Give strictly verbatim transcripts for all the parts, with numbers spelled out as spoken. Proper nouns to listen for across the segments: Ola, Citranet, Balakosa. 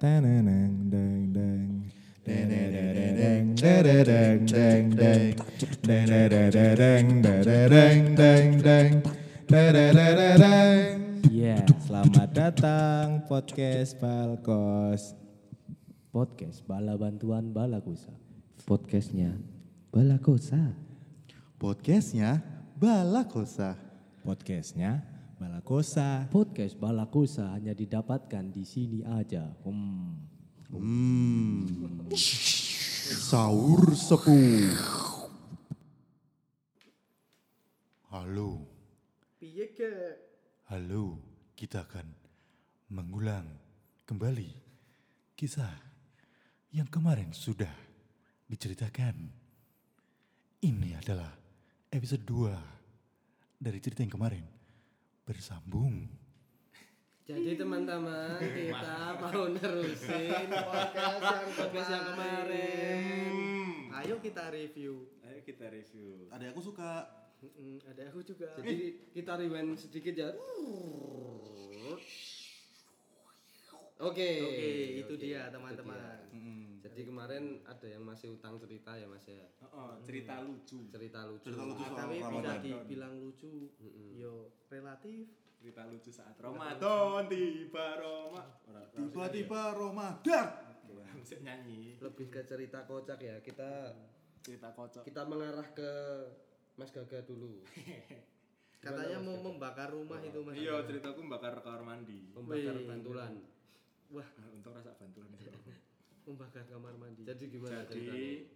Teneneng deng deng Deneneng deng deng deng Deneneng deng deng deng Deneneng. Ya, selamat datang podcast Balkos. Podcast Bala Bantuan Balakosa. Podcastnya Balakosa. Podcastnya Balakosa. Podcastnya Balakosa. Podcast Balakosa hanya didapatkan di sini aja. Hmm. Hmm. Sahur sepuh. Halo. Piye ke? Halo, kita akan mengulang kembali kisah yang kemarin sudah diceritakan. Ini adalah episode dua dari cerita yang kemarin. Bersambung. Jadi teman-teman, kita mau nerusin podcast yang podcast yang kemarin. Ayo kita review. Ayo kita review. Ada aku suka. Mm, ada aku juga. Jadi kita rewind sedikit ya. Oke, okay, okay, itu okay. Dia teman-teman. Itu dia. Mm. Jadi kemarin ada yang masih utang cerita ya Mas ya. Oh, oh, cerita lucu. Cerita lucu. Cerita lucu. Tapi bisa dibilang lucu. Mm-mm. Yo, relatif. Cerita lucu saat Ramadan tiba Roma. Tiba-tiba Roma. Dar. Mesti nyanyi. Lebih ke cerita kocak ya. Kita cerita kocak. Kita mengarah ke Mas Gaga dulu. Katanya mau membakar rumah itu Mas. Iya, ceritaku membakar kamar mandi. Membakar bantulan. Wah, untuk rasa bantulan itu. Membakar kamar mandi. Jadi gimana? Jadi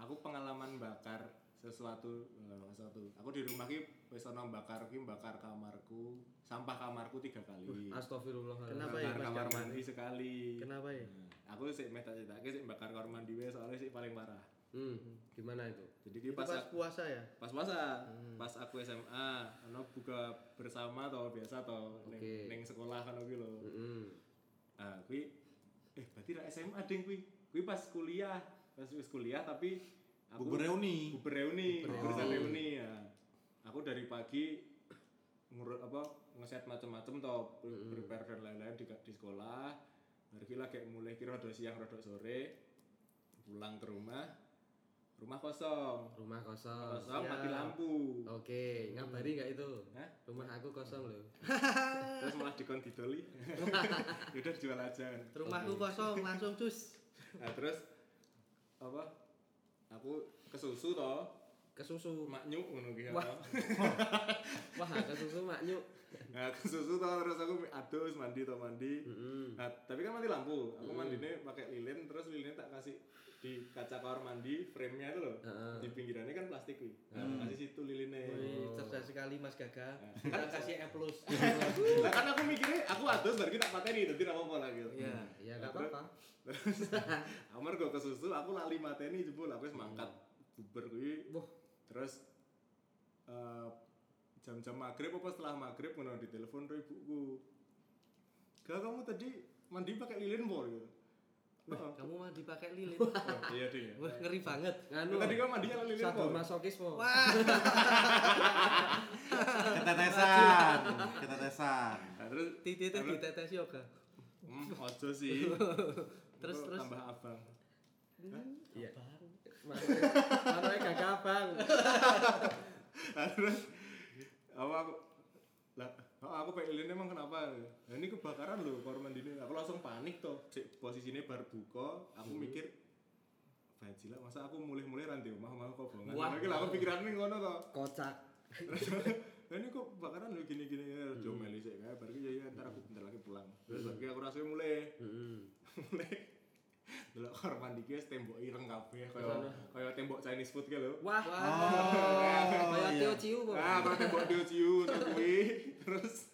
aku pengalaman bakar sesuatu, enggak sesuatu. Aku di rumah ki wis ono bakar ki bakar kamarku, sampah kamarku tiga kali. Astagfirullahaladzim. Kenapa ya? Bakar kamar mandi sekali. Kenapa ya? Nah, aku sik meh tak cetake sik bakar kamar mandi wae soalnya sik paling parah. Hmm, gimana itu? Jadi pas, pas puasa ya? Pas puasa, hmm. Pas aku S M A, ono buka bersama atau biasa atau okay. Neng sekolah kan aku lo. Hmm. Nah, kui, eh berarti lah S M A ding kui, kui pas kuliah, pas kuliah tapi aku berreuni, berreuni, berreuni ya. Aku dari pagi ngurut apa ngeset macam-macam atau hmm. prepare dan lain-lain di, di sekolah. Berkilah kayak mulai kira rodo siang rodo sore, pulang ke rumah. Rumah kosong, rumah kosong, kosong ya. Mati lampu. Oke, ngabari nggak itu? Hah? Rumah aku kosong loh. Terus malah dikondidoli. Udah jual aja. Rumahku okay. Kosong, langsung cus. Nah terus apa? Aku kesusu toh? Kesusu maknyu ngono ki. Wah, wah kesusu maknyu. Nah kesusu toh terus aku adus mandi toh mandi. Mm-hmm. Nah tapi kan mati lampu. Aku mm. mandinya pakai lilin, terus lilinnya tak kasih di kaca kamar mandi, frame-nya itu loh. Uh-huh. Di pinggirannya kan plastik kuwi. Nah, uh-huh. Kasih situ lilinnya. Wih, cerdas sekali Mas Gaga. Uh, kita kasih E plus. Lah kan aku mikirnya aku adus bar kita mateni dadi ra apa-apa lah gitu. Iya, ya enggak apa-apa. Terus amarga kesusul aku lali mateni jebul aku wis mangkat bubar kuwi. Wah, terus uh, jam-jam maghrib apa setelah maghrib ngono ditelepon karo ibuku. "Gak, kamu tadi mandi pakai lilin po?" Gitu. Wah, kamu mandi pakai lilin. Oh, iya ding. Wah, ngeri banget. Nganu. Tadi kan mandinya lilin. Satu masokis po. Wah. Ketetesan. Ketetesan. Nah, terus titik itu ditetes yo ga. Hmm, ojo sih. Terus terus tambah abang. Iya. Manoe Gaga abang. Terus apa aku lah oh, aku pakai lilin emang kenapa? Nah, ini kebakaran loh kamar mandinya. Aku langsung panik toh. Posisinya bar buka, aku hmm. mikir bajilah masa aku mulai-mulai ranti omah-omah kok bolongan. Lagi lah aku pikirannya ngono toh. Kocak. Nah, ini kok kebakaran loh gini-gini ya. Jomeli sik kae bar iki ya entar aku bentar lagi pulang. Terus lagi aku rasane mulai. Heeh. Mulai. Delok kamar mandi ki tembok ireng kabeh kaya kaya tembok Chinese food ki lho. Wah. Kaya Teociu kok. Ah, kaya tembok Teociu to kuwi. Terus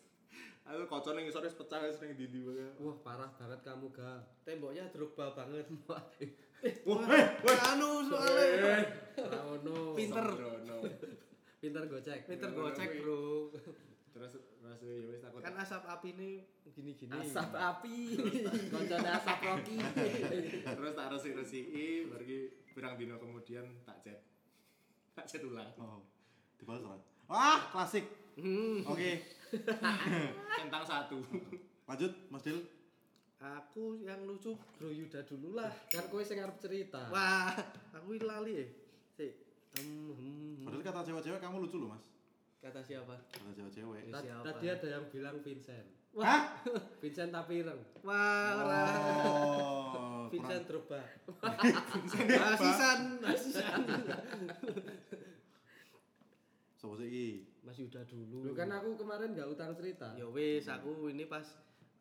aku kocok ning isore pecah wis ning ndi-ndi wae. Wah, parah banget kamu, Ga. Temboknya Drogba banget. Wah, weh, anu soalnya. Ora ono. Pinter. Pinter gocek. Pinter gocek, Bro. Terus terus ya wis takut. Kan asap apine gini-gini. Asap api. Koncone asap roki. Terus tak resi-resiki, bar iki pirang dina kemudian tak chat. Tak chat ulang. Oh. Dibales ora? Wah, klasik. Hmm. Oke. Okay. Centang satu. Lanjut, Mas Dil. Aku yang lucu Bro Yuda dulu lah. Kan kowe sing arep cerita. Wah, aku lali e. Sik. Hmm. Padahal kata cewek-cewek kamu lucu loh, Mas. Kata siapa? Kata cewek-cewek. Tadi ada yang bilang Vincent. Hah? Vincent tapi ireng. Wah. Oh, Vincent terubah. Vincent asisan, asisan. Sopo sik iki? Mas Yuda dulu. Loh kan aku kemarin enggak utang cerita. Ya wis, aku ini pas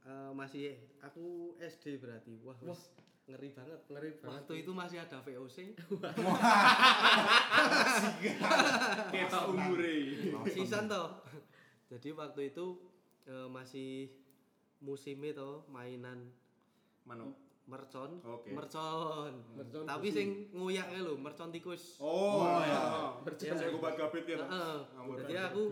Uh, masih aku S D berarti. Wah, wah ngeri banget, ngeri banget. Waktu itu masih ada V O C. Kita umure. Sisan toh. Jadi waktu itu uh, masih musimnya toh mainan mano mercon, okay. mercon. mercon. Tapi musim. Sing nguyak ae lho, mercon tikus. Oh, oh ya. Mercon sing obat gabit ya. Heeh. Dadi aku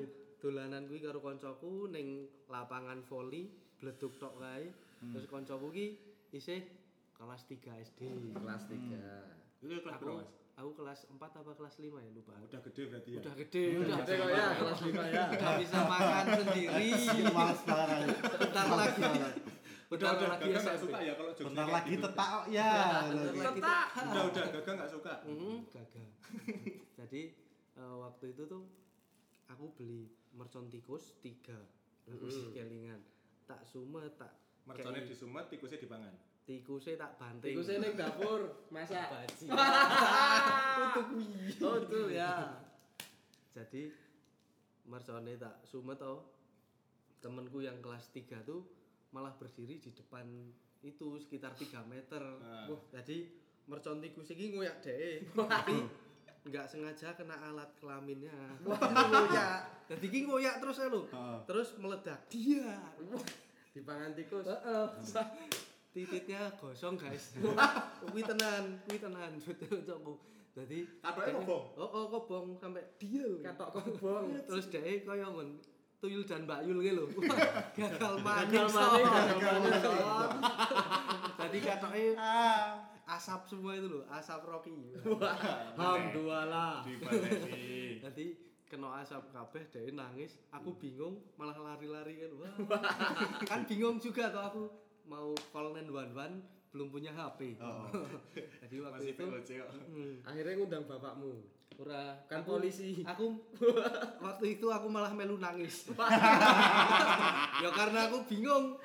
dolanan kuwi karo kancaku ning lapangan voli. Bleduk tok kae. Hmm. Terus kancaku ki isih kelas tiga S D. Kelas tiga. Hmm. Itu kelas berapa, Mas? Aku kelas empat apa kelas lima ya, lupa. Udah gede berarti ya. Udah gede, udah, udah gede kok ya, kelas lima ya. Udah bisa makan sendiri. Mas parah. Bentar lagi. Udah udah gagah enggak suka ya kalau joget. Bentar lagi tetak ya. Tetak. Udah udah gagah enggak suka. Heeh, gagah. Jadi waktu itu tuh aku beli mercon tikus tiga. Aku sekelingan. Tak sumet, tak mercone disumet, tikusnya dipangan. Tikusnya tak banting. Tikusnya ning dapur, masak baji. Utuh kuwi. Utuh ya. Jadi mercone tak sumet oh. Temenku yang kelas tiga tuh malah berdiri di depan itu sekitar tiga meter. Wah, uh. jadi mercon tikus iki ngoyak dhek. Enggak sengaja kena alat kelaminnya. Wah, ngoyak. Dadi ki ngoyak terus lho. Uh. Terus meledak. Dia dipangan tikus. Heeh. Uh-uh. Titiknya gosong, guys. Kuwi tenan, kuwi tenan cocokku. Dadi katoke kobong. Heeh, kobong sampai dia. Katok kobong. Terus dhek kaya ngono. Tuyul dan Mbak Yul ki lho. Gagal maning, gagal maning. Dadi katoke ah asap semua itu loh, asap Rocky. Alhamdulillah. Dibaleni. Nanti kena asap kabeh dhek nangis, aku bingung malah lari-lari kan. Wah. Kan bingung juga toh aku mau call sembilan satu satu belum punya H P. Oh. Jadi waktu masih itu hmm, akhirnya ngundang bapakmu. Ora, kan aku, polisi. Aku waktu itu aku malah melu nangis. Ya karena aku bingung.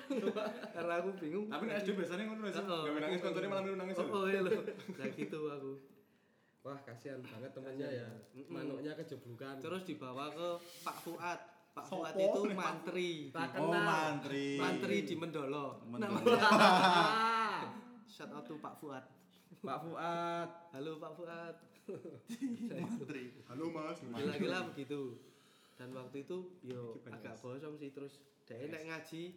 Karena aku bingung. Tapi nek S D biasanya ngono wis. Gawe nangis koncone malah melu nangis. Oh, iya lho. Lah gitu aku. Wah, kasihan banget temennya ya. Manuknya kejeblukan. Terus dibawa ke Pak Fuad. Pak Fuad itu mantri. Oh, mantri. Mantri di Mendolo. Mendolo. Shout out to Pak Fuad. Pak Fuad. Halo Pak Fuad. Mantri. Halo Mas. Gila-gila begitu. Dan waktu itu yo agak bosong sih terus dhek nek ngaji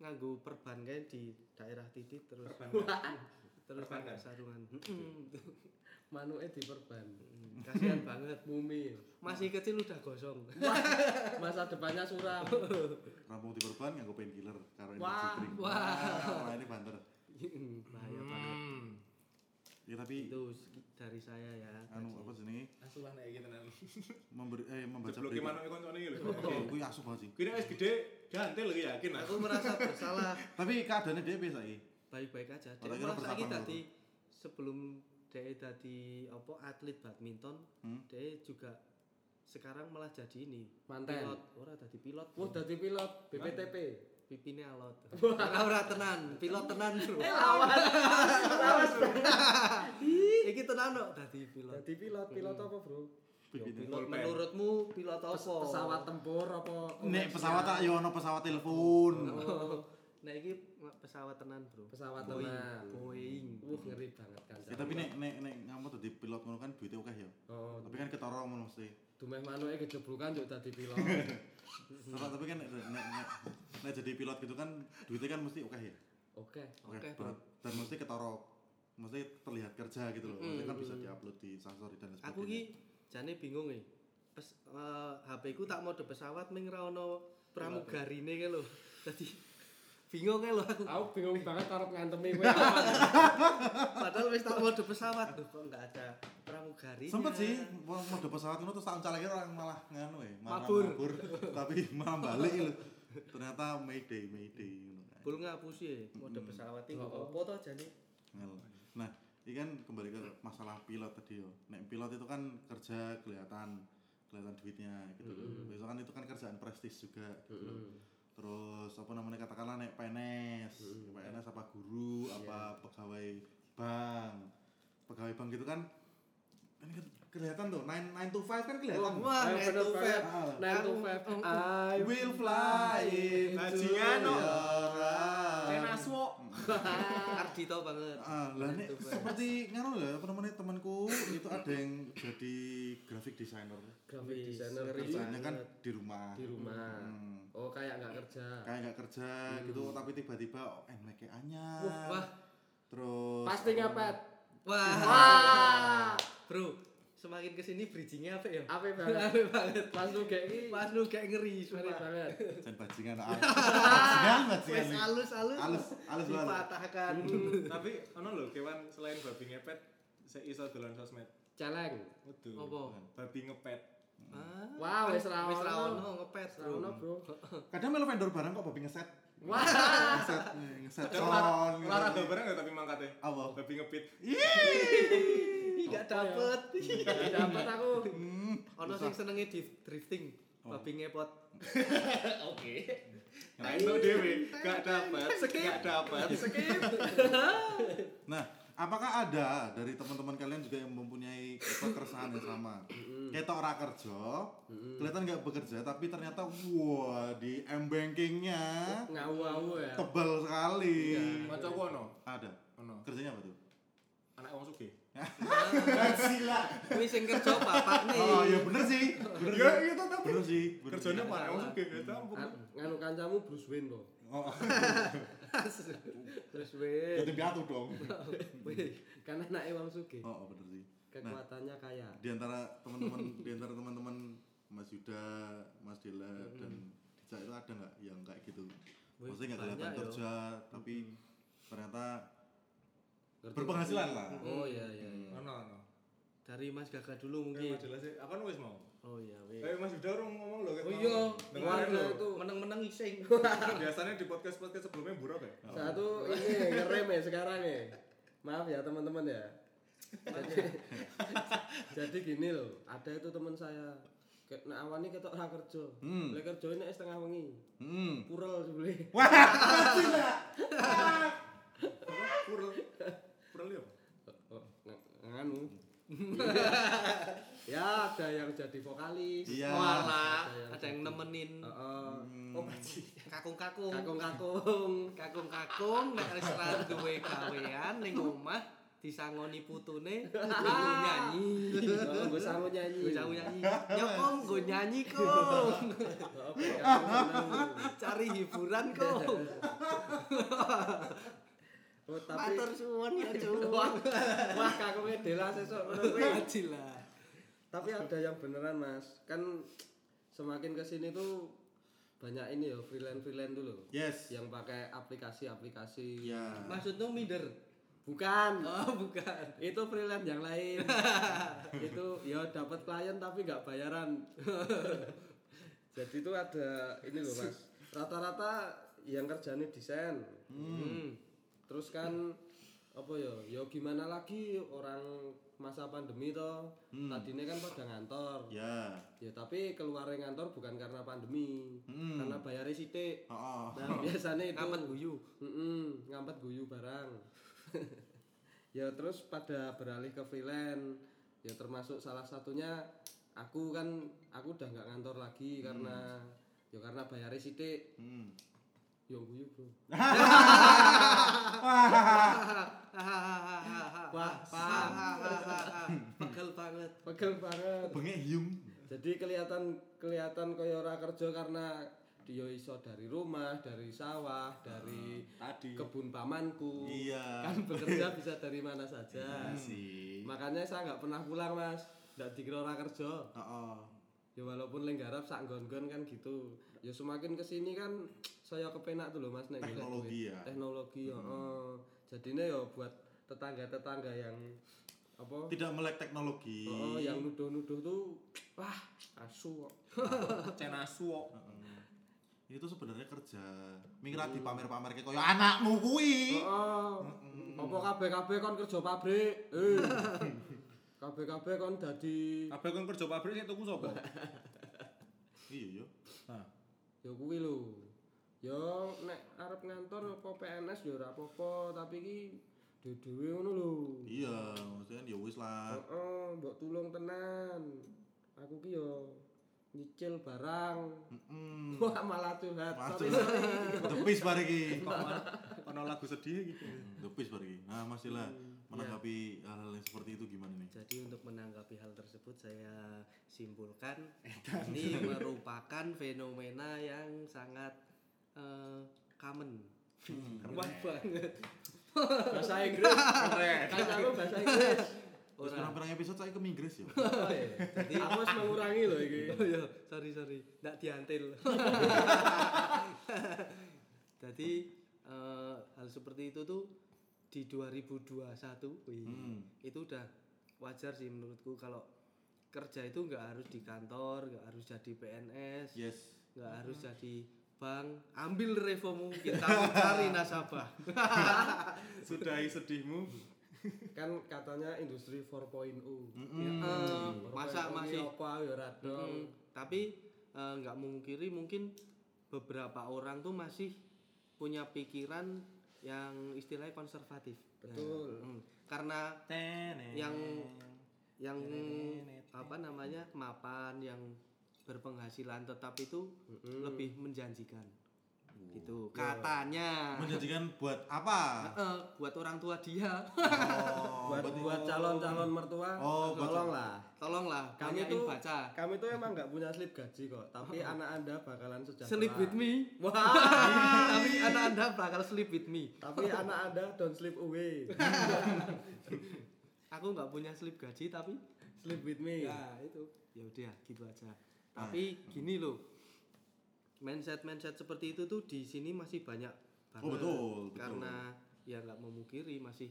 nganggo perban kae di daerah titik terus. Perban. Terus pakai sarungan. Manuke diperban. Kasihan banget mumi. Masih kecil udah gosong. Masa depannya suram. Rampung diperban nganggo painkiller karo industri. Wah, ini banter. Bahaya banget. Ya tapi itu dari saya ya. Anu apa jenenge? Asuh nek iki tenan. Memberi eh membaca blog manuk koncone iki lho. Kuwi asuh banget sih. Kuwi wis gede, gantel iki yakin aku. Merasa bersalah. Tapi keadaannya dhek piye saiki? Baik-baik aja. Dhek saiki tadi sebelum dhek dadi apa atlet badminton, hmm? Dhek juga sekarang malah jadi ini. Manten. Pilot. Ora dadi pilot. Wah, dadi pilot B P T P. Pipine alot. Ora tenan, pilot tenan, Bro. Lawas. Lawas. Iki tenan kok dadi pilot. Dadi pilot, pilot apa, Bro? Pilot menurutmu pilot apa? Pesawat tempur apa? Nek pesawat tak yo ono pesawat telepon. Nek iki pesawat tenan, Bro. Pesawat tenan. Boeing. Wah, ngeri banget kan. Tapi nek nek nek kamu dadi pilot ngono kan duite akeh yo. Tapi kan ketara ngono mesti. Dumeh manuke kejeblukan yo dadi pilot. Nah, tapi kan nek jadi pilot gitu kan duitnya kan mesti oke ya. Oke, oke. Dan mesti ketara, mesti terlihat kerja gitu loh. Mesti kan bisa diupload di Sensori dan sebagainya. Aku ki jane bingung e. Uh, H P ku tak mode pesawat ming ra ono pramugarine ki lho. Dadi bingung e lho aku. Aku bingung banget arep ngantemi kowe. Padahal wis tak mode pesawat lho kok enggak ada pramugarinya. Sempet sih mode pesawat ngono terus tak uncal lagi orang malah nganu e, malah mabur. Tapi malah balik lho. Ternyata Mayday, Mayday ngono kae. Bul ngapus e mode pesawat iki opo to jane. Nah, ini kan kembali ke masalah pilot tadi yo. Nek pilot itu kan kerja kelihatan kelihatan duitnya gitu loh. Biasanya kan itu kan kerjaan prestis juga gitu loh. Terus apa namanya katakanlah nek P N S, P N S apa guru, apa pegawai bank. Pegawai bank gitu kan kan kelihatan tuh nine to five kan kelihatan. Wah, nine to five. I will fly. Bajingan no. Renaswo. Ardito banget. Ah, lah nek seperti ngono lho, apa namanya temanku itu ada yang jadi graphic designer. Graphic designer kerjanya kan di rumah. Di rumah. Oh, kayak enggak kerja. Kayak enggak kerja gitu, tapi tiba-tiba M L K anyar. Wah. Terus pasti ngapet. Wah. Bro, semakin kesini bridgingnya apa ya? Apa banget? Apa banget? Pas lu kayak ini, pas lu kayak ngeri, ngeri banget. Dan bajingan apa? Bajingan, bajingan. Wes alus, alus, alus, alus banget. Dipatahkan. Tapi, ono lho, kewan selain babi ngepet, saya iso dolan sosmed. Caleng. Waduh. Apa? Babi ngepet. Wah, wes ra ono ngepet, ra ono, Bro. Kadang melu vendor barang kok babi ngeset. Wah, ngeset, ngeset. Olahraga barang enggak tapi mangkate. Apa? Babi ngepit. Enggak dapet. Enggak dapet aku. Ono sing senenge drifting, babi ngepot. Oke. Ayo dhewe, enggak dapet, enggak dapet. Skip. Nah, apakah ada dari teman-teman kalian juga yang mempunyai keresahan yang sama? Ketok ora kerja, kelihatan enggak bekerja tapi ternyata wah di m-bankingnya ngawau ya. Tebal sekali. Macam ono? Ada. Ono. Kerjanya apa tuh? Anak wong sugih. Sila. Kuwi sing kerja bapakne. Oh, ya bener sih. Bener ya itu tapi. Bener sih. Kerjane anak wong sugih ya ta. Nganu kancamu Bruce Wayne to. Heeh. Bruce Wayne. Dadi piatu dong. Kan anake wong sugih. Heeh, bener sih. Kekuatannya kaya. Di antara teman-teman di antara teman-teman Mas Yuda, Mas Dela dan Dica itu ada enggak yang kayak gitu? Maksudnya enggak kelihatan kerja tapi ternyata berpenghasilan lah. Oh iya iya iya. Ono ono. Dari Mas Gaga dulu mungkin. Mas jelas sih, aku wis mau. Oh iya wis. Kayak Mas Yuda urung ngomong lho. Oh iya. Dengar itu meneng-meneng iseng. Biasanya di podcast-podcast sebelumnya buruk ya. Satu ini ngerem ya sekarang nih. Maaf ya teman-teman ya. Jadi, jadi gini loh, ada itu teman saya. Nek nah, awani ketok ora kerja. Hmm. Lek kerjane nek setengah wengi. Hmm. Purel jebule. Wah. Purel. Purel apa? Nganu. Ya ada yang jadi vokalis. Iya. Ola, ada yang nemenin. Heeh. Oh, kakung-kakung. Kakung-kakung. Kakung-kakung nek arep duwe gawean ning omah disangoni putune nggo nyanyi. Nggo sangu nyanyi. Nggo sangu nyanyi. Nyokong nggo nyanyi kok. Cari hiburan kok. Oh tapi matur suwun ya, Cuk. Wah, kakuwe Dela sesuk ngono kuwi ajil lah. Tapi ada yang beneran, Mas. Kan semakin ke sini tuh banyak ini ya freelance-freelance dulu. Yes. Yang pakai aplikasi-aplikasi. Ya. Maksudnya minder. Bukan. Oh, bukan. Itu freelance yang lain. Itu ya dapat klien tapi enggak bayaran. Jadi itu ada ini loh, Mas. Rata-rata yang kerjanya desain. Hmm. Terus kan apa ya? Ya gimana lagi orang masa pandemi toh. Hmm. Tadinya kan pada ngantor. Ya. Yeah. Ya tapi keluar ngantor bukan karena pandemi, hmm. karena bayare sithik. Oh, oh. Nah, biasanya itu ngampet guyu. Heeh, ngampet guyu barang. Ya terus pada beralih ke freelance. Ya termasuk salah satunya aku kan aku udah enggak ngantor lagi hmm. karena ya karena bayare sithik. Hmm. Yo guyu, Bro. Wah, pegel banget, pegel banget. Bengek hiung. Jadi kelihatan kelihatan koyo ora kerja karena yo iso dari rumah, dari sawah, dari tadi kebun pamanku. Iya. Kan bekerja bisa dari mana saja. Sih. Makanya saya enggak pernah pulang, Mas. Ndak dikira ora kerja. Heeh. Ya walaupun lenggarap sak nggon-nggon kan gitu. Ya semakin kesini kan saya kepenak tuh loh Mas nek teknologi ya. Teknologi heeh. Hmm. Jadine ya buat tetangga-tetangga yang apa? Tidak melek teknologi. Oh, yang nuduh-nuduh tuh wah asu kok. Cen asu kok. itu sebenarnya kerja mingrat di pamer-pamer kayak koyo anakmu kuwi. Heeh. Apa kabeh-kabeh kon kerja pabrik? Eh. Kabeh-kabeh kon dadi kabeh kon kerja pabrik sing tuku sapa? Iya yo. Nah, yo kuwi lho. Yo nek arep ngantor apa P N S yo ora apa-apa, tapi iki dhewe ngono lho. Iya, maksudnya yo wis lah. Heeh, mbok tulung tenan. Aku ki yo nyicil barang. Mm-mm. Wah, malah curhat. Depis bar iki. Ono lagu sedih gitu. Depis bar iki. Nah, Mas Ila hmm, menanggapi ya. Hal-hal yang seperti itu gimana nih? Jadi untuk menanggapi hal tersebut saya simpulkan ini merupakan fenomena yang sangat uh, common. Hmm. Keren banget. Bahasa Inggris. Keren. Kataku bahasa Inggris. Terus kurang-kurang episode saya ke Inggris ya. Oh, iya. Jadi aku harus mengurangi loh iki. Oh iya, sorry sorry. Ndak diantil. Jadi uh, hal seperti itu tuh di dua ribu dua puluh satu wih, hmm. itu udah wajar sih menurutku kalau kerja itu enggak harus di kantor, enggak harus jadi P N S. Yes. Enggak hmm. harus jadi Bang, ambil revomu kita mencari nasabah. Sudahi sedihmu. Kan katanya industri empat koma nol. Mm-hmm. Ya, uh, masa masih apa ya radong. Tapi enggak uh, mungkiri mungkin beberapa orang tuh masih punya pikiran yang istilahnya konservatif. Betul. Hmm. Karena Tene. yang yang Tene. apa namanya? mapan yang berpenghasilan tetap itu mm-hmm. lebih menjanjikan. Gitu katanya menjanjikan buat apa? Uh, buat orang tua dia. Oh, buat buat calon-calon mertua. Oh, tolonglah. Tolonglah. Kami itu baca. Kami itu emang enggak punya slip gaji kok, tapi anak Anda bakalan sejahtera. Sleep with me. Wah. Tapi anak Anda bakal sleep with me. Tapi anak Anda don't sleep away. Aku enggak punya slip gaji tapi sleep with me. Ya, itu. Ya udah, gitu aja. Tapi ah. gini loh. Mindset-mindset seperti itu tuh di sini masih banyak banget. Oh, betul, betul. Karena ya nggak memungkiri masih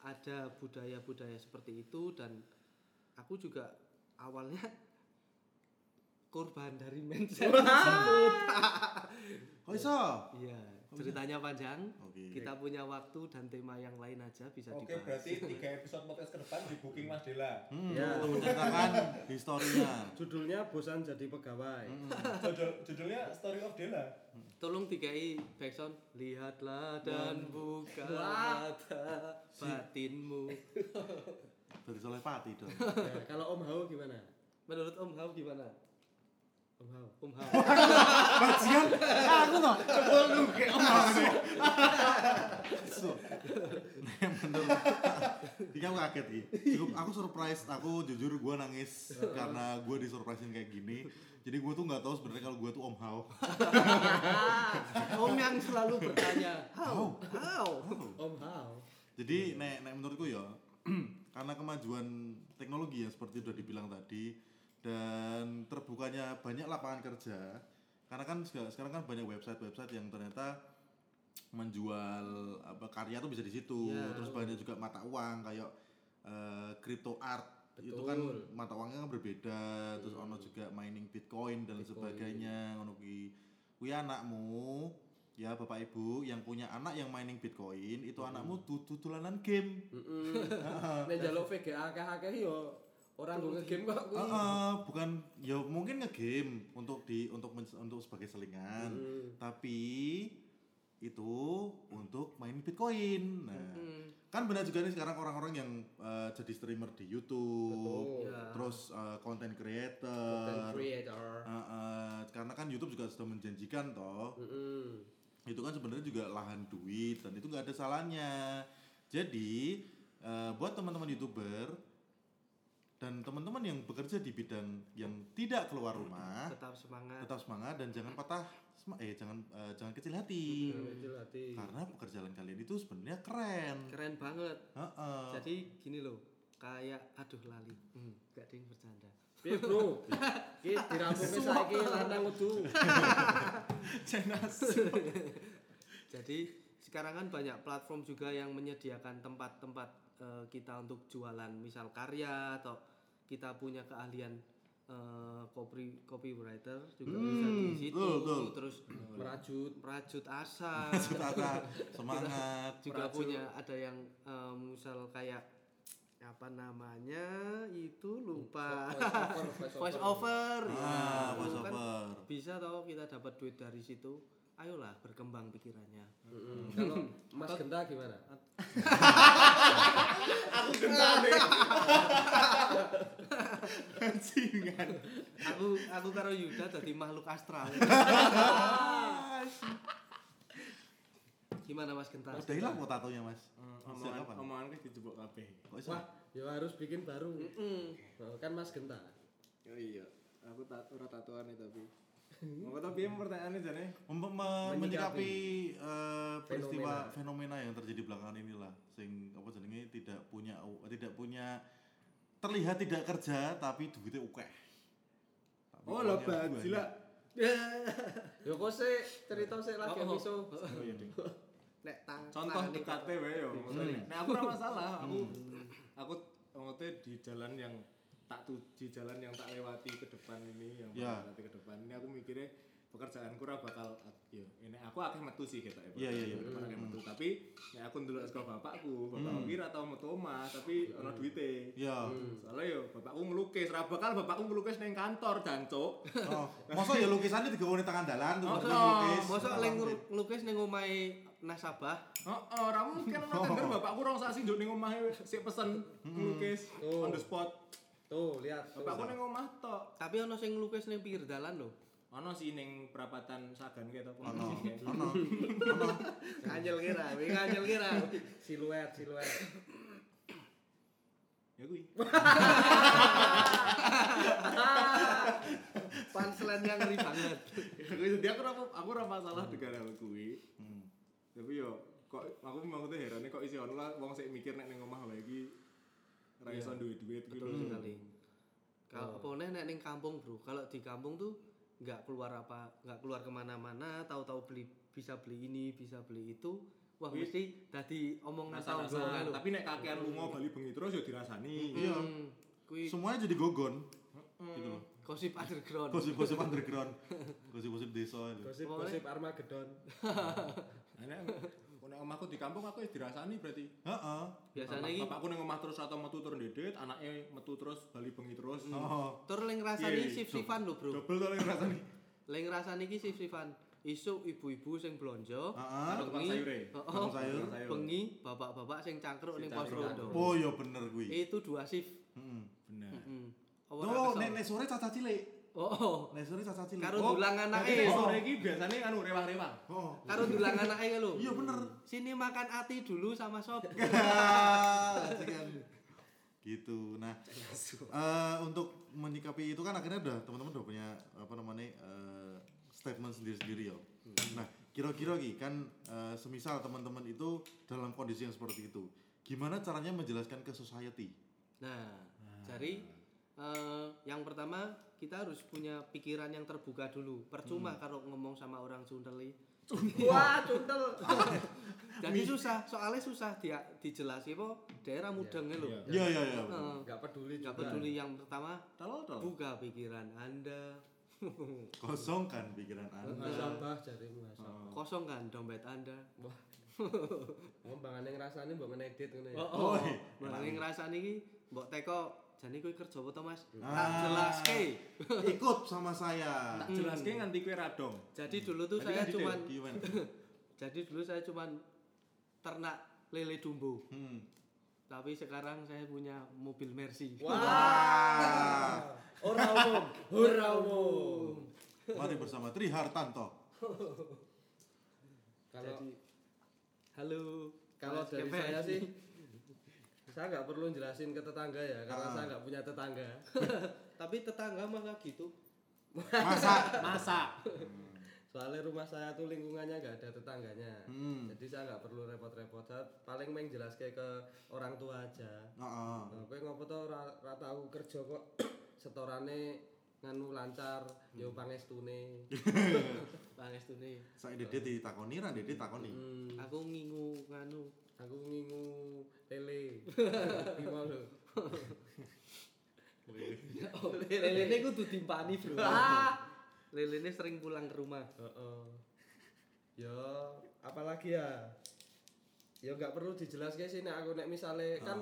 ada budaya-budaya seperti itu dan aku juga awalnya korban dari mindset tersebut. Kok iso? Iya, ceritanya panjang. Okay. Kita punya waktu dan tema yang lain aja bisa okay, dibahas. Oke, berarti tiga episode podcast ke depan di booking Mas Dela. Hmm, ya, untuk menceritakan historinya. Judulnya bosan jadi pegawai. Hmm. Judul judulnya Story of Dela. Tolong tikai backsound, lihatlah dan buka mata batinmu. Berselepati dong. Ya, kalau Om Hao gimana? Menurut Om Hao gimana? Om Hao, Om Hao. Bajian, aku no. Coba lu ke Om Hao nih. So, bener. Tiga aku kaget sih. Cukup, aku surprise. Aku jujur, gue nangis karena gue disurprisein kayak gini. Jadi gue tuh nggak tahu sebenarnya kalau gue tuh Om Hao. Om yang selalu bertanya, Hao, Hao, Om Hao. Jadi, nek, nek menurutku ya, karena kemajuan teknologi yang seperti udah dibilang tadi. Dan terbukanya banyak lapangan kerja karena kan sekarang kan banyak website-website yang ternyata menjual apa karya tuh bisa di situ ya. Terus banyak juga mata uang kayak kripto uh, art. Betul. Itu kan mata uangnya kan berbeda. Betul. Terus ono juga mining bitcoin dan bitcoin. Sebagainya ngono kuwi kuwi anakmu ya bapak ibu yang punya anak yang mining bitcoin itu hmm. anakmu tutulanan game heeh nek njaluk V G A akeh-akeh yo orang gue nge-game kok. Uh, uh, bukan ya mungkin nge-game untuk di untuk men, untuk sebagai selingan. Hmm. Tapi itu untuk main Bitcoin. Nah, hmm. kan benar juga nih sekarang orang-orang yang uh, jadi streamer di YouTube, ya. Terus uh, content creator. Content creator. Uh, uh, karena kan YouTube juga sudah menjanjikan toh. Hmm. Itu kan sebenarnya juga lahan duit dan itu enggak ada salahnya. Jadi uh, buat teman-teman YouTuber dan teman-teman yang bekerja di bidang yang tidak keluar rumah tetap semangat tetap semangat dan jangan patah eh jangan uh, jangan kecil hati. Hmm. Kecil hati karena pekerjaan kalian itu sebenarnya keren keren banget. Uh-uh. Jadi gini loh kayak aduh lali nggak hmm. ding bercanda piye bro iki dirampunge saiki lanang kudu jadi sekarang kan banyak platform juga yang menyediakan tempat-tempat uh, kita untuk jualan misal karya atau kita punya keahlian Uh, copy copywriter juga hmm, bisa di situ, betul, betul. Terus merajut merajut asa, semangat juga merajut. Punya ada yang um, misal kayak apa namanya itu lupa voice over, ah voice over bisa tau kita dapat duit dari situ. Ayolah berkembang pikirannya. Mm-hmm. Kalau Mas Genta gimana? Aku Genta deh. Anjingan. Aku aku karo Yuda dadi makhluk astral. Gimana Mas Genta? Udah hilang kok tatonya, Mas. Omongan omonganku dijebok kabeh. Wah, ya harus bikin baru. Heeh. Kan Mas Genta. Yo iya. Aku tato ora tatoan tapi Maka tapi pertanyaannya jane menyikapi uh, peristiwa fenomena. fenomena yang terjadi belakangan inilah, sing apa jenenge tidak punya tidak punya terlihat tidak kerja tapi duitnya ukeh. Oh lho bajila. Yo kok sih cerita sik lagi iso. Nek tang contoh dekate wae yo. Nek aku ora masalah, aku aku ngote di jalan yang tak tuju, jalan yang tak lewati ke depan ini, yang yeah. tak lewati ke depan ini aku mikirnya pekerjaanku ora bakal ya ini aku akeh metu sih ketoke. Iya iya iya akeh metu tapi nek aku ndelok saka bapakku, bapakku kira tau metu omah tapi ana duwite. Iya. Soale yo bapakku ngelukis, ra bakal bapakku ngelukis ning kantor jancuk. Oh. Mosok ya lukisane digawe ning tengah dalan terus ngelukis. Mosok leng ngelukis ning omahe nasabah. Heeh, ora mungkin ana tender bapakku rong sasi njuk ning omahe sik pesen ngelukis on the spot. Tuh, lihat. Bapakku ning omah tok. Tapi ana sing nglukis ning pinggir dalan lho. Ana sih ning perapatan Sagan kaya to. Ana. Ana. Kanyel kira, wingi kanyel kira. Siluet, siluet. Ya kuwi. Punchline yang ngeri banget. Dia aku aku ora masalah dengan hal kuwi. Tapi yo kok aku memang tuh herane kok isi ono lah wong sik mikir nek ning omah wae iki raisan yeah. duit-duit gitu loh sekali. Kalau pone nek ning kampung, Bro. Kalau di kampung tuh enggak keluar apa, enggak keluar kemana mana tahu-tahu beli bisa beli ini, bisa beli itu. Wah, Wih. mesti dadi omong nang gogongan. Tapi nek kakean lunga bali bengi terus ya dirasani. Iya. Kuwi semuanya jadi gogon. Mm. Gitu loh. Gosip underground. Gosip-gosip underground. Gosip-gosip desa itu. Gosip-gosip Armageddon. Ana nek omahku di kampung aku wis dirasani berarti. Heeh. Biasane iki bapakku ning omah terus atau metu tur ndedit, anake metu terus bali bengi terus. Heeh. Tur ling rasani sif-sifan lho, Bro. Dobel to ling rasani. Ling rasani iki sif-sifan. Isuk ibu-ibu sing blonjo, karo tukang sayure. Tukang sayur, bengi bapak-bapak sing cangkruk ning pos rondo. Oh ya bener kuwi. Itu dua sif. Heeh, bener. Heeh. Oh, nek sore caca cilik. Oh, nek sore caca cilik. Karo dulang anake. Sore iki biasane anu rewang-rewang. Heeh. Karo dulang anake lho. Iya bener. Sini makan ati dulu sama sop. Gitu. Nah, uh, untuk menyikapi itu kan akhirnya udah teman-teman udah punya apa namanya uh, statement sendiri-sendiri ya. Nah, kira-kira iki kan uh, semisal teman-teman itu dalam kondisi yang seperti itu, gimana caranya menjelaskan ke society? Nah, cari Uh, yang pertama kita harus punya pikiran yang terbuka dulu. Percuma hmm. kalau ngomong sama orang Sundeli. Wah, Sundel. Jadi susah, soalnya susah dia dijelasin po daerah mudeng yeah, lho. Iya iya iya. Enggak peduli juga. Enggak peduli yang pertama, tolol tolol. Buka pikiran Anda. Kosongkan pikiran Anda. Nasabah jarimu nasabah. Kosongkan dompet Anda. Wah. Wong bangane ngrasani mbok ngedit ngene ya. Oh, bangane ngrasani iki mbok teko jane kowe kerja apa to, Mas? Ah, tak jelaske. Ikut sama saya. Tak jelaske hmm. nganti kowe radong. Jadi dulu tuh hmm. saya cuman Jadi dulu saya cuman ternak lele dumbo. Hmm. Tapi sekarang saya punya mobil Mercy. Wah. Wow. Ora umum, ora umum. Mari bersama Tri Hartanto. Kalau halo, kalau dari saya sih saya nggak perlu jelasin ke tetangga ya, karena ah. saya nggak punya tetangga. Tapi tetangga masa gitu. Masa, masa. Hmm. Soalnya rumah saya tuh lingkungannya nggak ada tetangganya, hmm. jadi saya nggak perlu repot-repot. Saya paling main jelas kayak ke orang tua aja. Ah. Nah, gue ngopo tuh rata tahu kerja kok setorane nganu lancar, hmm. yo pangestune. Pangestune. Saya dede ditakoni, ra dede takoni. Hmm. Aku ngingu nganu. Aku ngingu lele. Gimana lho? Lele. Lelene kudu timpani, Bro. Ah. Lelene sering pulang ke rumah. Heeh. Ya, apalagi ya? Ya enggak perlu dijelaskan sih nek aku nek misale oh. kan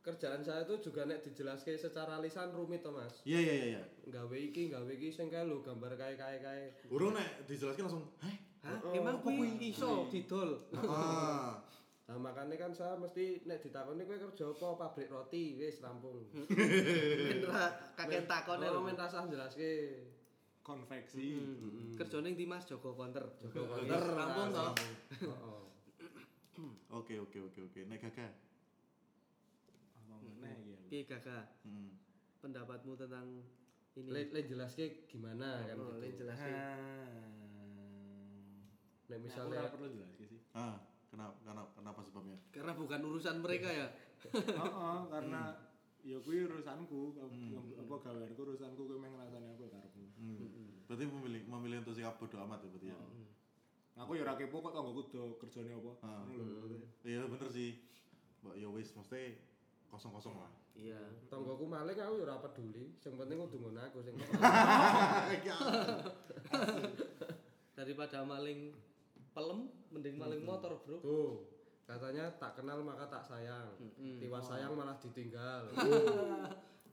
kerjaan saya itu juga nek dijelaskan secara lisan rumit to, Mas. Iya iya iya. Gawe iki, gawe iki sing kae lho gambar kae-kae kae. Urung nek dijelaskan langsung, "Heh, ha? Emang kuwi iso didol?" Heeh. Nah, makane kan saya mesti nek ditakoni kowe kerja apa pabrik roti wis rampung. Ora kakek takone lho men rasah jelaske. Konveksi. Mm-hmm. Kerjane ndi Mas Joko Konter? Joko Konter rampung to. Heeh. Oke oke oke oke. Nek Kakak. Ngene iki. Piye Kakak? Hmm. Pendapatmu tentang ini. Lek jelaske gimana kan gitu. Lek jelaske. Nek misale ora perlu jelaske sih. Ah, kenapa kenapa kenapa sebabnya? Karena bukan urusan mereka ya. Heeh, karena ya kuwi urusanku, apa gaweanku urusanku kuwi meng ngrasani aku karepmu. Berarti memilih memilih untuk sikap bodo amat ya berarti ya. Aku ya ora kepo kok tanggoku do kerjane apa. Iya bener sih. Mbok ya wis mesti kosong-kosong lah. Iya. Tanggoku maling aku ya ora peduli, sing penting kudu ngono aku sing. Daripada maling pelem mending maling motor, Bro. Tuh. Katanya tak kenal maka tak sayang. Tiwas oh. sayang malah ditinggal.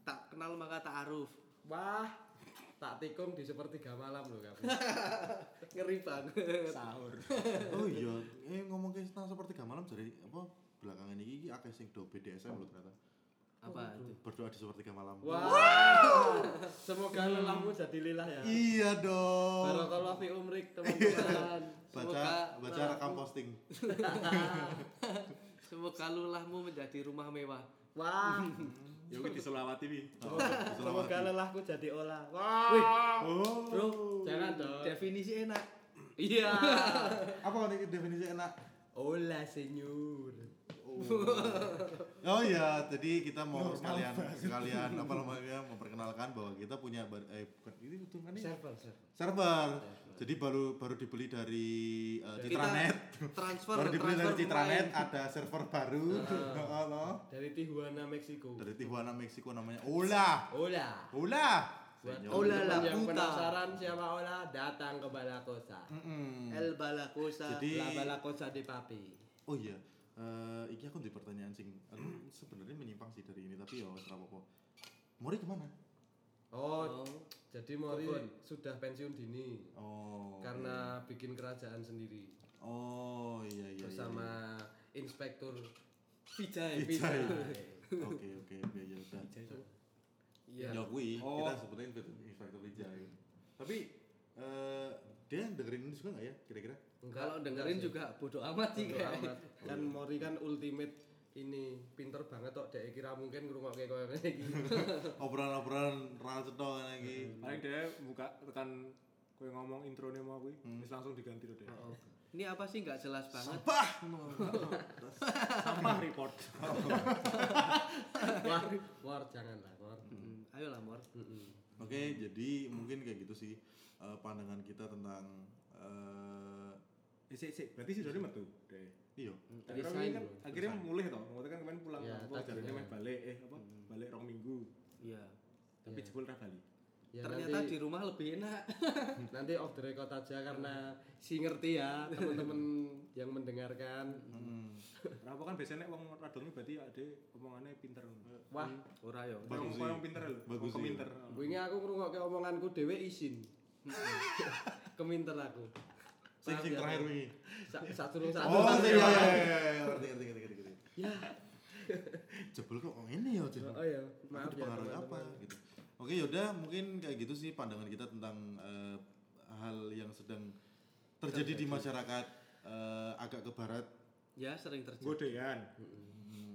Tak kenal maka tak aruf. Wah. Tak tikung di sepertiga malam lho kamu. Ngeri banget. Sahur. Oh iya, eh ngomongke tentang sepertiga malam jare apa belakangan iki iki akeh sing do B D S M lho ternyata. Apa itu? Berdoa di sepertiga malam. Wow. wow. Semoga lelahmu jadi lilah ya. Iya dong. Barakallahu fi umrik teman-teman. Baca baca rekam posting. Semoga lelahmu menjadi rumah mewah. Wah. Ya wis diselawati wi. Semoga lelahku jadi Ola. Wah. Oh. Bro, jangan dong. Definisi enak. Iya. Apa definisi enak? Ola senyur. Oh. Oh ya, jadi kita mau sekalian sekalian apa namanya memperkenalkan bahwa kita punya eh ini hitungannya server, server. Server. Jadi baru baru dibeli dari uh, Citranet. Transfer baru dibeli transfer dari Citranet main. Ada server baru. Heeh loh. Dari Tijuana, Meksiko. Dari Tijuana, Meksiko namanya Ola. Ola. Ola. Ola la puta. Penasaran siapa Ola? Datang ke Balakosa. Mm-hmm. El Balakosa, jadi, La Balakosa de Papi. Oh iya. Uh, iki aku di pertanyaan sing anu sebenarnya menyimpang sih dari ini tapi ya wis ra apa-apa. Mori kemana? Oh, oh, jadi Mori Kukun. Sudah pensiun dini. Oh. Karena iya. bikin kerajaan sendiri. Oh, iya iya. Bersama iya. Inspektur Vijay. Vijay. Oke oke oke ya udah. Iya. Ya kuwi oh. kita sebutin Inspektur Vijay. Tapi uh, dia dengerin juga enggak ya kira-kira? Kalau dengerin juga bodo amat sih kayaknya. Dan Mori kan ultimate ini pinter banget kok dek kira mungkin ngrungokke koyo ngene iki. Obrolan-obrolan ra cetho ngene iki. Paling dek buka tekan koyo ngomong introne mau kuwi wis langsung diganti lho dek. Heeh. Ini apa sih enggak jelas banget? Sampah. Sampah report. Wah, war janganlah, war. Ayolah, Mor. Oke, jadi mungkin kayak gitu sih. Uh, pandangan kita tentang eh uh, sik sik berarti sidone metu. Iya. Tapi kan akhirnya mulih to. Ngono kan kemarin pulang apa jarene meh balik eh apa? Balik rong minggu. Iya. Tapi jebul ra bali. Ternyata di rumah lebih enak. Nanti off the record aja karena si ngerti ya teman-teman yang mendengarkan. Heeh. Rapo kan biasanya wong radone berarti ade omongane pinter. Wah, ora yo. Wong koyo pinter lho. Bagus pinter. Wingi aku ngrungokke omonganku dhewe isin. Keminter aku. Sing sing terakhir wingi. Sak durung sak. Oh iya iya iya ngerti ngerti ngerti ngerti. Ya. Jebul kok kok ngene ya, Jun. Oh iya, maaf ya. Apa gitu. Oke, yaudah mungkin kayak gitu sih pandangan kita tentang uh, hal yang sedang terjadi, terjadi. di masyarakat uh, agak ke barat. Ya, sering terjadi. Godean.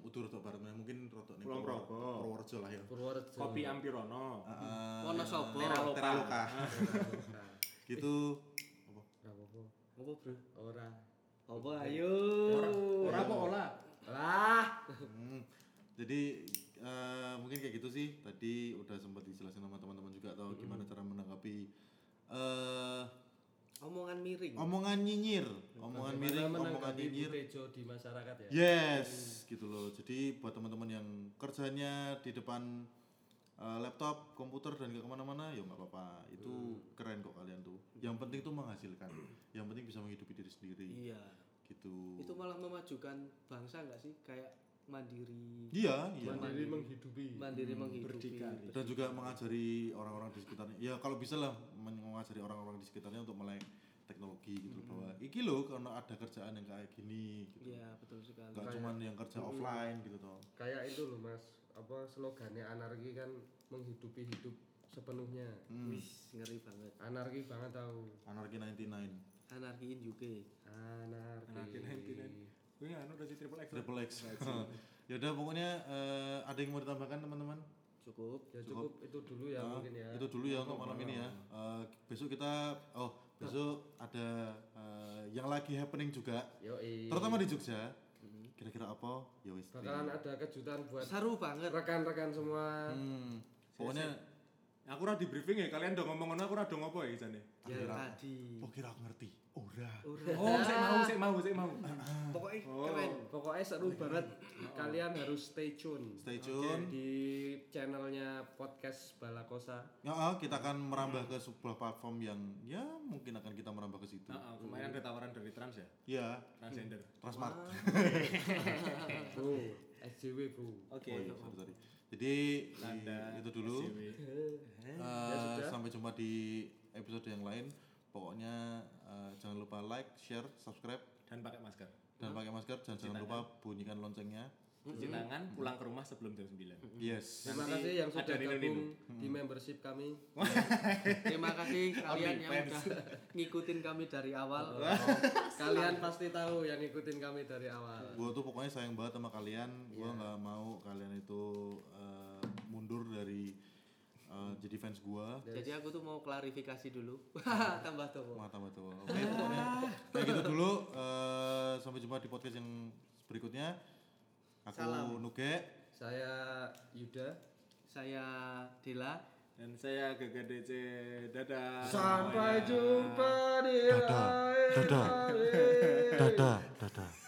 Utur tok bareng mungkin rotok ning Purworejo lah ya. Purworejo. Kopi Ampirono. Heeh. Wonosobo, Teraloka. Gitu. Apa? Enggak apa-apa. Apa, Bro? Ora. Apa ayo? Ora ora apa olah. Lah. Jadi uh, mungkin kayak gitu sih. Tadi udah sempat dijelasin sama teman-teman juga atau gimana cara menanggapi uh, omongan miring. Omongan nyinyir. Omongan miring, omongan nyinyir di masyarakat ya. Yes, gitu loh. Jadi buat teman-teman yang kerjanya di depan uh, laptop, komputer dan gak kemana-mana, ya nggak apa-apa. Itu hmm. keren kok kalian tuh. Yang penting tuh menghasilkan. Yang penting bisa menghidupi diri sendiri. Iya. Gitu. Itu malah memajukan bangsa nggak sih? Kayak mandiri. Iya, iya. Mandiri menghidupi. Mandiri hmm, menghidupi. Berdikari. Dan juga mengajari orang-orang di sekitarnya. Ya kalau bisa lah mengajari orang-orang di sekitarnya untuk melek teknologi gitu, mm-hmm. bahwa iki loh karena ada kerjaan yang kayak gini gitu. Iya, betul sekali. Enggak cuma yang kerja mm, offline gitu toh. Kayak itu loh Mas, apa slogannya anarki kan menghidupi hidup sepenuhnya. Mm. Wis ngeri banget. Anarki banget tahu. Anarki sembilan puluh sembilan. Anarki in U K. Anarki. Anarki sembilan puluh sembilan. Gue anu udah Triple X. Triple X. Ya udah pokoknya uh, ada yang mau ditambahkan teman-teman? Cukup. Ya cukup, cukup. Itu dulu ya nah, mungkin ya. Itu dulu ya untuk malam ini ya. Uh, besok kita oh besok ada uh, yang lagi happening juga. Yoi. Terutama di Jogja. Mm-hmm. Kira-kira apa? Ya wis. Bakalan ada kejutan buat seru banget rekan-rekan semua. Hmm. Pokoknya aku ora di briefing ya, kalian udah ngomong ngono aku ora do ngopo ya jane. Ya tadi. Pokoknya kira aku ngerti. Ora. Oh, sik mau, sik mau, sik mau. Pokoknya keren, pokoknya seru banget. Kalian harus stay tune. Stay tune okay. Di channelnya podcast Balakosa. Ya, oh, kita akan merambah ke sebuah platform yang ya mungkin akan kita merambah ke situ. Heeh, oh, kemarin ada tawaran dari trans ya? Iya, transgender. Transmart. Bro, S J W, Bro. Oke. Okay. Oh, sorry, sorry. Jadi, Landa, itu dulu. Uh, ya, sampai jumpa di episode yang lain. Pokoknya uh, jangan lupa like, share, subscribe dan pakai masker. Dan pakai masker, dan jangan lupa bunyikan loncengnya. Cuci tangan, hmm. pulang ke rumah sebelum jam sembilan. Yes. Terima kasih yang sudah gabung di membership kami. Terima kasih kalian yang udah ngikutin kami dari awal. Oh. Kalian pasti tahu yang ngikutin kami dari awal. Gua tuh pokoknya sayang banget sama kalian. Gua yeah. gak mau kalian itu uh, mundur dari uh, jadi fans gua. Yes. Jadi aku tuh mau klarifikasi dulu. Tambah tuh. Mau tambah tuh. Oke, okay, pokoknya kayak gitu dulu. Uh, sampai jumpa di podcast yang berikutnya. Aku Salam. Nuge, saya Yuda, saya Dila, dan saya G G D C. Dadah. Sampai jumpa di lain hari. Dadah. Dadah. Dadah.